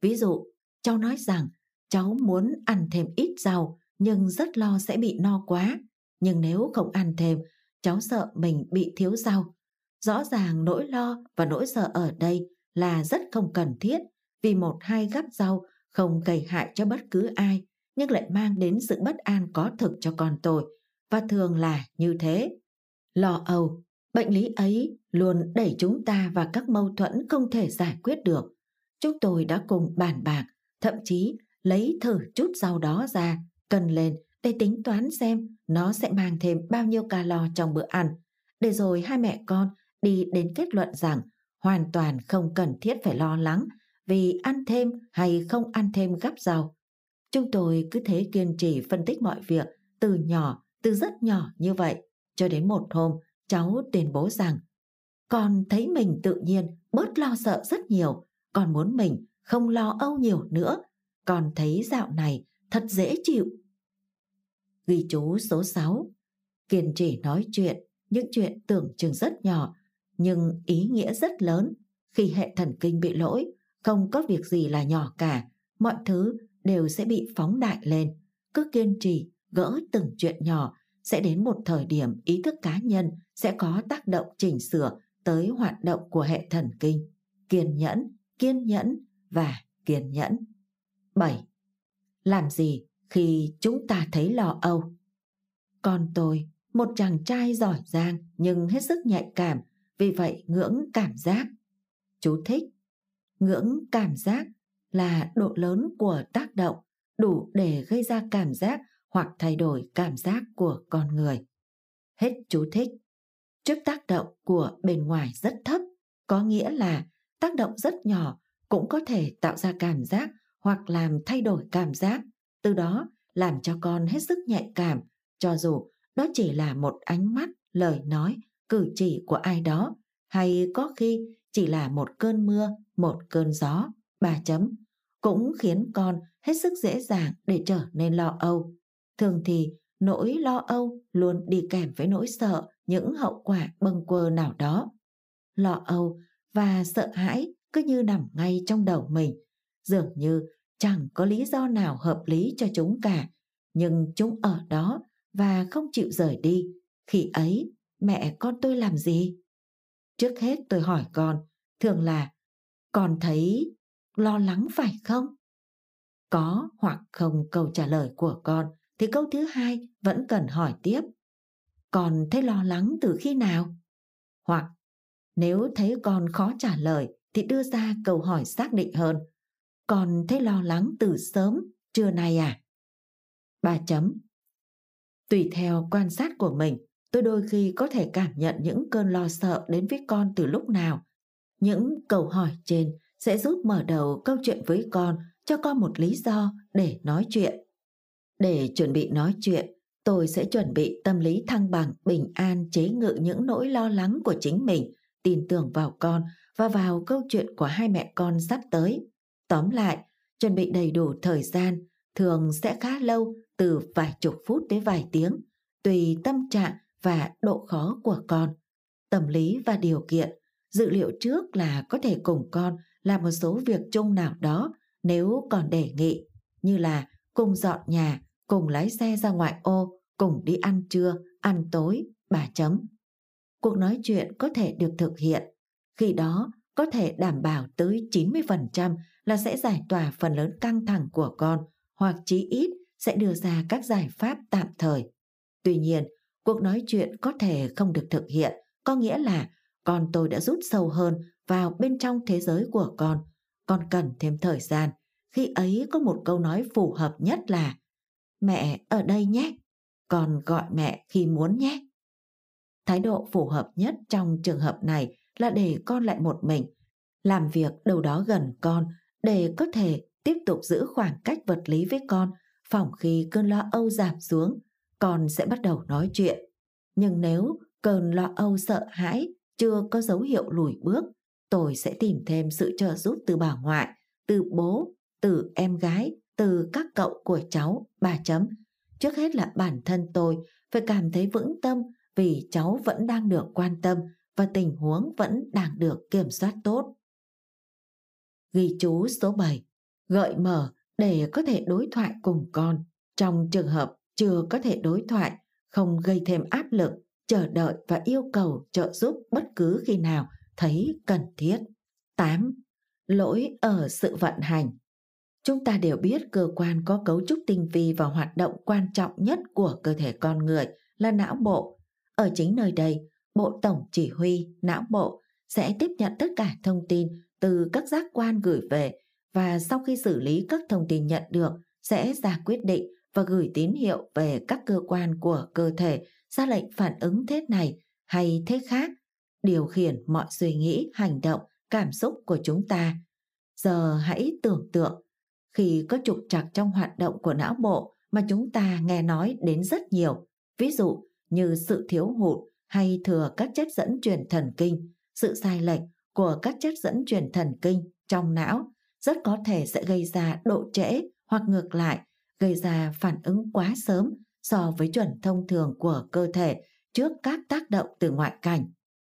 Ví dụ, cháu nói rằng cháu muốn ăn thêm ít rau nhưng rất lo sẽ bị no quá. Nhưng nếu không ăn thêm, cháu sợ mình bị thiếu rau. Rõ ràng nỗi lo và nỗi sợ ở đây là rất không cần thiết, vì một hai gắp rau không gây hại cho bất cứ ai, nhưng lại mang đến sự bất an có thực cho con tôi, và thường là như thế. Lo âu, bệnh lý ấy luôn đẩy chúng ta vào các mâu thuẫn không thể giải quyết được. Chúng tôi đã cùng bàn bạc, thậm chí lấy thử chút rau đó ra, cân lên để tính toán xem nó sẽ mang thêm bao nhiêu calo trong bữa ăn, để rồi hai mẹ con đi đến kết luận rằng hoàn toàn không cần thiết phải lo lắng vì ăn thêm hay không ăn thêm gắp rau. Chúng tôi cứ thế kiên trì phân tích mọi việc từ nhỏ, từ rất nhỏ như vậy, cho đến một hôm cháu tuyên bố rằng, con thấy mình tự nhiên bớt lo sợ rất nhiều, con muốn mình không lo âu nhiều nữa, con thấy dạo này thật dễ chịu. Ghi chú số sáu. Kiên trì nói chuyện, những chuyện tưởng chừng rất nhỏ nhưng ý nghĩa rất lớn. Khi hệ thần kinh bị lỗi, không có việc gì là nhỏ cả, mọi thứ đều sẽ bị phóng đại lên. Cứ kiên trì gỡ từng chuyện nhỏ, sẽ đến một thời điểm ý thức cá nhân sẽ có tác động chỉnh sửa tới hoạt động của hệ thần kinh. Kiên nhẫn, kiên nhẫn và kiên nhẫn. bảy. Làm gì khi chúng ta thấy lo âu? Con tôi, một chàng trai giỏi giang nhưng hết sức nhạy cảm, vì vậy ngưỡng cảm giác. Chú thích: ngưỡng cảm giác là độ lớn của tác động đủ để gây ra cảm giác hoặc thay đổi cảm giác của con người. Hết chú thích. Trước tác động của bên ngoài rất thấp, có nghĩa là tác động rất nhỏ cũng có thể tạo ra cảm giác hoặc làm thay đổi cảm giác, từ đó làm cho con hết sức nhạy cảm, cho dù đó chỉ là một ánh mắt, lời nói, cử chỉ của ai đó, hay có khi chỉ là một cơn mưa, một cơn gió, ba chấm, cũng khiến con hết sức dễ dàng để trở nên lo âu. Thường thì nỗi lo âu luôn đi kèm với nỗi sợ những hậu quả bâng quơ nào đó. Lo âu và sợ hãi cứ như nằm ngay trong đầu mình, dường như chẳng có lý do nào hợp lý cho chúng cả, nhưng chúng ở đó và không chịu rời đi. Khi ấy, mẹ con tôi làm gì? Trước hết tôi hỏi con, thường là: con thấy lo lắng phải không? Có hoặc không câu trả lời của con thì câu thứ hai vẫn cần hỏi tiếp: con thấy lo lắng từ khi nào? Hoặc nếu thấy con khó trả lời thì đưa ra câu hỏi xác định hơn: con thấy lo lắng từ sớm, trưa nay à? Ba chấm. Tùy theo quan sát của mình, tôi đôi khi có thể cảm nhận những cơn lo sợ đến với con từ lúc nào. Những câu hỏi trên sẽ giúp mở đầu câu chuyện với con, cho con một lý do để nói chuyện. Để chuẩn bị nói chuyện, tôi sẽ chuẩn bị tâm lý thăng bằng, bình an, chế ngự những nỗi lo lắng của chính mình, tin tưởng vào con và vào câu chuyện của hai mẹ con sắp tới. Tóm lại, chuẩn bị đầy đủ thời gian, thường sẽ khá lâu, từ vài chục phút tới vài tiếng, tùy tâm trạng và độ khó của con. Tâm lý và điều kiện, dự liệu trước là có thể cùng con làm một số việc chung nào đó nếu còn đề nghị, như là cùng dọn nhà, cùng lái xe ra ngoại ô, cùng đi ăn trưa, ăn tối, ba chấm. Cuộc nói chuyện có thể được thực hiện, khi đó có thể đảm bảo tới chín mươi phần trăm là sẽ giải tỏa phần lớn căng thẳng của con, hoặc chí ít sẽ đưa ra các giải pháp tạm thời. Tuy nhiên, cuộc nói chuyện có thể không được thực hiện, có nghĩa là con tôi đã rút sâu hơn vào bên trong thế giới của con. Con cần thêm thời gian, khi ấy có một câu nói phù hợp nhất là: mẹ ở đây nhé, con gọi mẹ khi muốn nhé. Thái độ phù hợp nhất trong trường hợp này là để con lại một mình, làm việc đâu đó gần con để có thể tiếp tục giữ khoảng cách vật lý với con. Phòng khi cơn lo âu giảm xuống, con sẽ bắt đầu nói chuyện. Nhưng nếu cơn lo âu sợ hãi chưa có dấu hiệu lùi bước, tôi sẽ tìm thêm sự trợ giúp từ bà ngoại, từ bố, từ em gái, từ các cậu của cháu, ba chấm. Trước hết là bản thân tôi phải cảm thấy vững tâm vì cháu vẫn đang được quan tâm và tình huống vẫn đang được kiểm soát tốt. Ghi chú số bảy. Gợi mở để có thể đối thoại cùng con. Trong trường hợp chưa có thể đối thoại, không gây thêm áp lực, chờ đợi và yêu cầu trợ giúp bất cứ khi nào thấy cần thiết. tám. Lỗi ở sự vận hành. Chúng ta đều biết cơ quan có cấu trúc tinh vi và hoạt động quan trọng nhất của cơ thể con người là não bộ. Ở chính nơi đây, bộ tổng chỉ huy, não bộ, sẽ tiếp nhận tất cả thông tin từ các giác quan gửi về, và sau khi xử lý các thông tin nhận được sẽ ra quyết định và gửi tín hiệu về các cơ quan của cơ thể, ra lệnh phản ứng thế này hay thế khác, điều khiển mọi suy nghĩ, hành động, cảm xúc của chúng ta. Giờ hãy tưởng tượng khi có trục trặc trong hoạt động của não bộ mà chúng ta nghe nói đến rất nhiều, ví dụ như sự thiếu hụt hay thừa các chất dẫn truyền thần kinh, sự sai lệch của các chất dẫn truyền thần kinh trong não rất có thể sẽ gây ra độ trễ hoặc ngược lại gây ra phản ứng quá sớm so với chuẩn thông thường của cơ thể trước các tác động từ ngoại cảnh.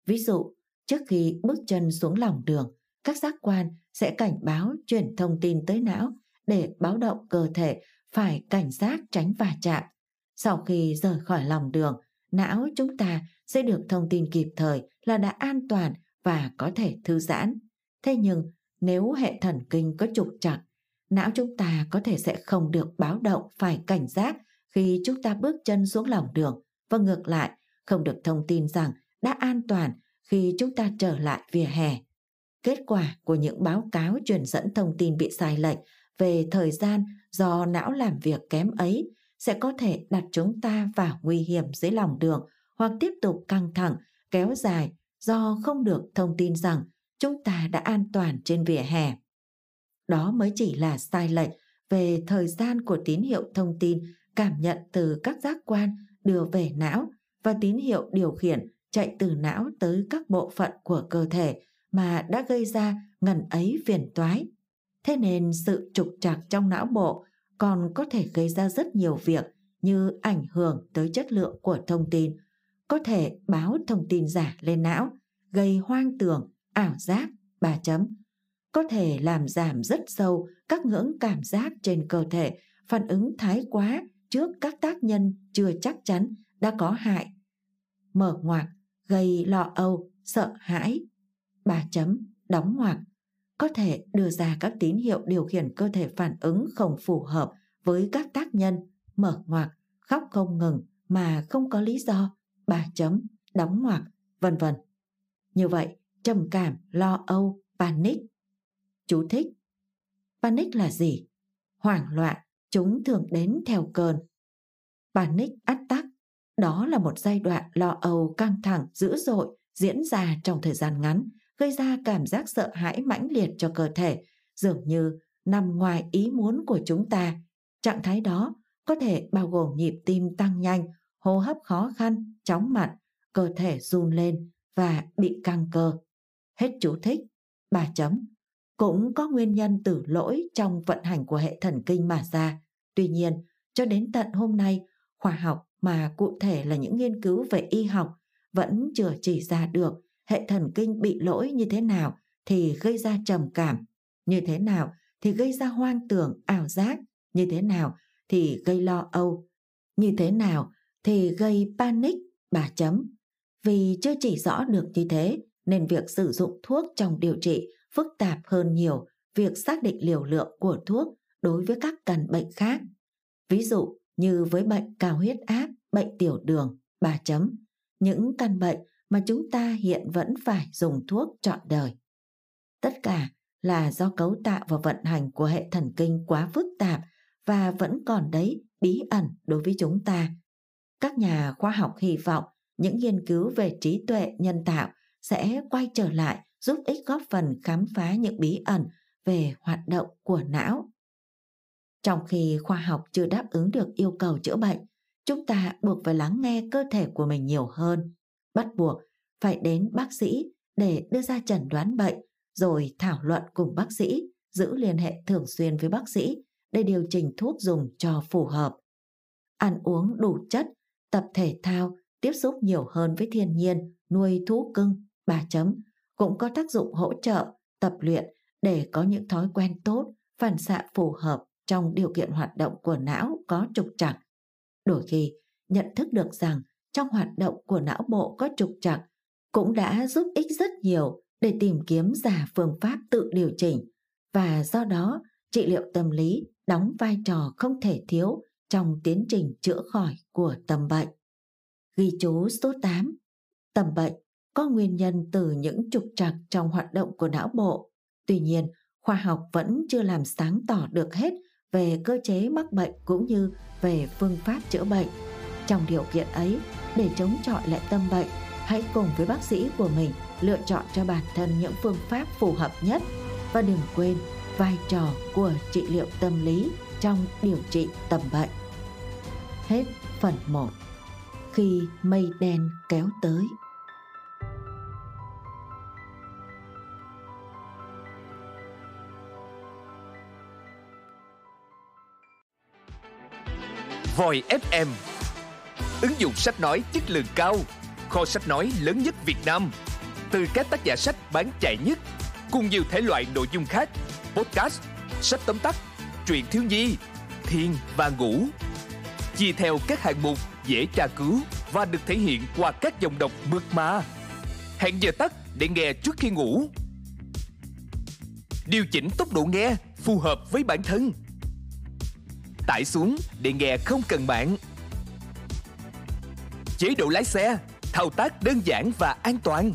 Ví dụ, trước khi bước chân xuống lòng đường, các giác quan sẽ cảnh báo chuyển thông tin tới não để báo động cơ thể phải cảnh giác tránh va chạm. Sau khi rời khỏi lòng đường, não chúng ta sẽ được thông tin kịp thời là đã an toàn và có thể thư giãn. Thế nhưng nếu hệ thần kinh có trục trặc, não chúng ta có thể sẽ không được báo động phải cảnh giác khi chúng ta bước chân xuống lòng đường và ngược lại không được thông tin rằng đã an toàn khi chúng ta trở lại vỉa hè. Kết quả của những báo cáo truyền dẫn thông tin bị sai lệch về thời gian do não làm việc kém ấy sẽ có thể đặt chúng ta vào nguy hiểm dưới lòng đường hoặc tiếp tục căng thẳng, kéo dài do không được thông tin rằng chúng ta đã an toàn trên vỉa hè. Đó mới chỉ là sai lệch về thời gian của tín hiệu thông tin cảm nhận từ các giác quan đưa về não và tín hiệu điều khiển chạy từ não tới các bộ phận của cơ thể mà đã gây ra ngần ấy phiền toái. Thế nên sự trục trặc trong não bộ còn có thể gây ra rất nhiều việc như ảnh hưởng tới chất lượng của thông tin, có thể báo thông tin giả lên não, gây hoang tưởng, ảo giác, ba chấm. Có thể làm giảm rất sâu các ngưỡng cảm giác trên cơ thể, phản ứng thái quá trước các tác nhân chưa chắc chắn đã có hại, mở ngoặc, gây lo âu, sợ hãi, ba chấm, đóng ngoặc. Có thể đưa ra các tín hiệu điều khiển cơ thể phản ứng không phù hợp với các tác nhân, mở ngoặc, khóc không ngừng mà không có lý do, ba chấm, đóng ngoặc, vân vân. Như vậy, trầm cảm, lo âu, panic. Chú thích: Panic là gì? Hoảng loạn, chúng thường đến theo cơn. Panic attack, đó là một giai đoạn lo âu căng thẳng dữ dội diễn ra trong thời gian ngắn, gây ra cảm giác sợ hãi mãnh liệt cho cơ thể, dường như nằm ngoài ý muốn của chúng ta. Trạng thái đó có thể bao gồm nhịp tim tăng nhanh, hô hấp khó khăn, chóng mặt, cơ thể run lên và bị căng cơ. Hết chú thích. Ba chấm. Cũng có nguyên nhân từ lỗi trong vận hành của hệ thần kinh mà ra. Tuy nhiên, cho đến tận hôm nay, khoa học mà cụ thể là những nghiên cứu về y học vẫn chưa chỉ ra được hệ thần kinh bị lỗi như thế nào thì gây ra trầm cảm, như thế nào thì gây ra hoang tưởng, ảo giác, như thế nào thì gây lo âu, như thế nào thì gây panic, ba chấm. Vì chưa chỉ rõ được như thế nên việc sử dụng thuốc trong điều trị phức tạp hơn nhiều việc xác định liều lượng của thuốc đối với các căn bệnh khác. Ví dụ như với bệnh cao huyết áp, bệnh tiểu đường, ba chấm, những căn bệnh mà chúng ta hiện vẫn phải dùng thuốc trọn đời. Tất cả là do cấu tạo và vận hành của hệ thần kinh quá phức tạp và vẫn còn đấy bí ẩn đối với chúng ta. Các nhà khoa học hy vọng những nghiên cứu về trí tuệ nhân tạo sẽ quay trở lại giúp ích góp phần khám phá những bí ẩn về hoạt động của não. Trong khi khoa học chưa đáp ứng được yêu cầu chữa bệnh, chúng ta buộc phải lắng nghe cơ thể của mình nhiều hơn, bắt buộc phải đến bác sĩ để đưa ra chẩn đoán bệnh, rồi thảo luận cùng bác sĩ, giữ liên hệ thường xuyên với bác sĩ để điều chỉnh thuốc dùng cho phù hợp. Ăn uống đủ chất, tập thể thao, tiếp xúc nhiều hơn với thiên nhiên, nuôi thú cưng, ba chấm, cũng có tác dụng hỗ trợ, tập luyện để có những thói quen tốt, phản xạ phù hợp trong điều kiện hoạt động của não có trục trặc. Đôi khi, nhận thức được rằng trong hoạt động của não bộ có trục trặc cũng đã giúp ích rất nhiều để tìm kiếm ra phương pháp tự điều chỉnh, và do đó trị liệu tâm lý đóng vai trò không thể thiếu trong tiến trình chữa khỏi của tâm bệnh. Ghi chú số tám. Tâm bệnh có nguyên nhân từ những trục trặc trong hoạt động của não bộ. Tuy nhiên, khoa học vẫn chưa làm sáng tỏ được hết về cơ chế mắc bệnh cũng như về phương pháp chữa bệnh. Trong điều kiện ấy, để chống chọi lại tâm bệnh, hãy cùng với bác sĩ của mình lựa chọn cho bản thân những phương pháp phù hợp nhất, và đừng quên vai trò của trị liệu tâm lý trong điều trị tâm bệnh. Hết phần một. Khi mây đen kéo tới. Voiz ép em, ứng dụng sách nói chất lượng cao, kho sách nói lớn nhất Việt Nam, từ các tác giả sách bán chạy nhất, cùng nhiều thể loại nội dung khác, podcast, sách tóm tắt, truyện thiếu nhi, thiên và ngủ, chia theo các hạng mục dễ tra cứu và được thể hiện qua các dòng đọc mượt mà. Hẹn giờ tắt để nghe trước khi ngủ. Điều chỉnh tốc độ nghe phù hợp với bản thân. Tải xuống để nghe không cần mạng. Chế độ lái xe, thao tác đơn giản và an toàn.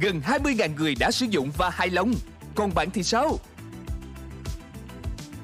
Gần hai mươi nghìn người đã sử dụng và hài lòng. Còn bạn thì sao?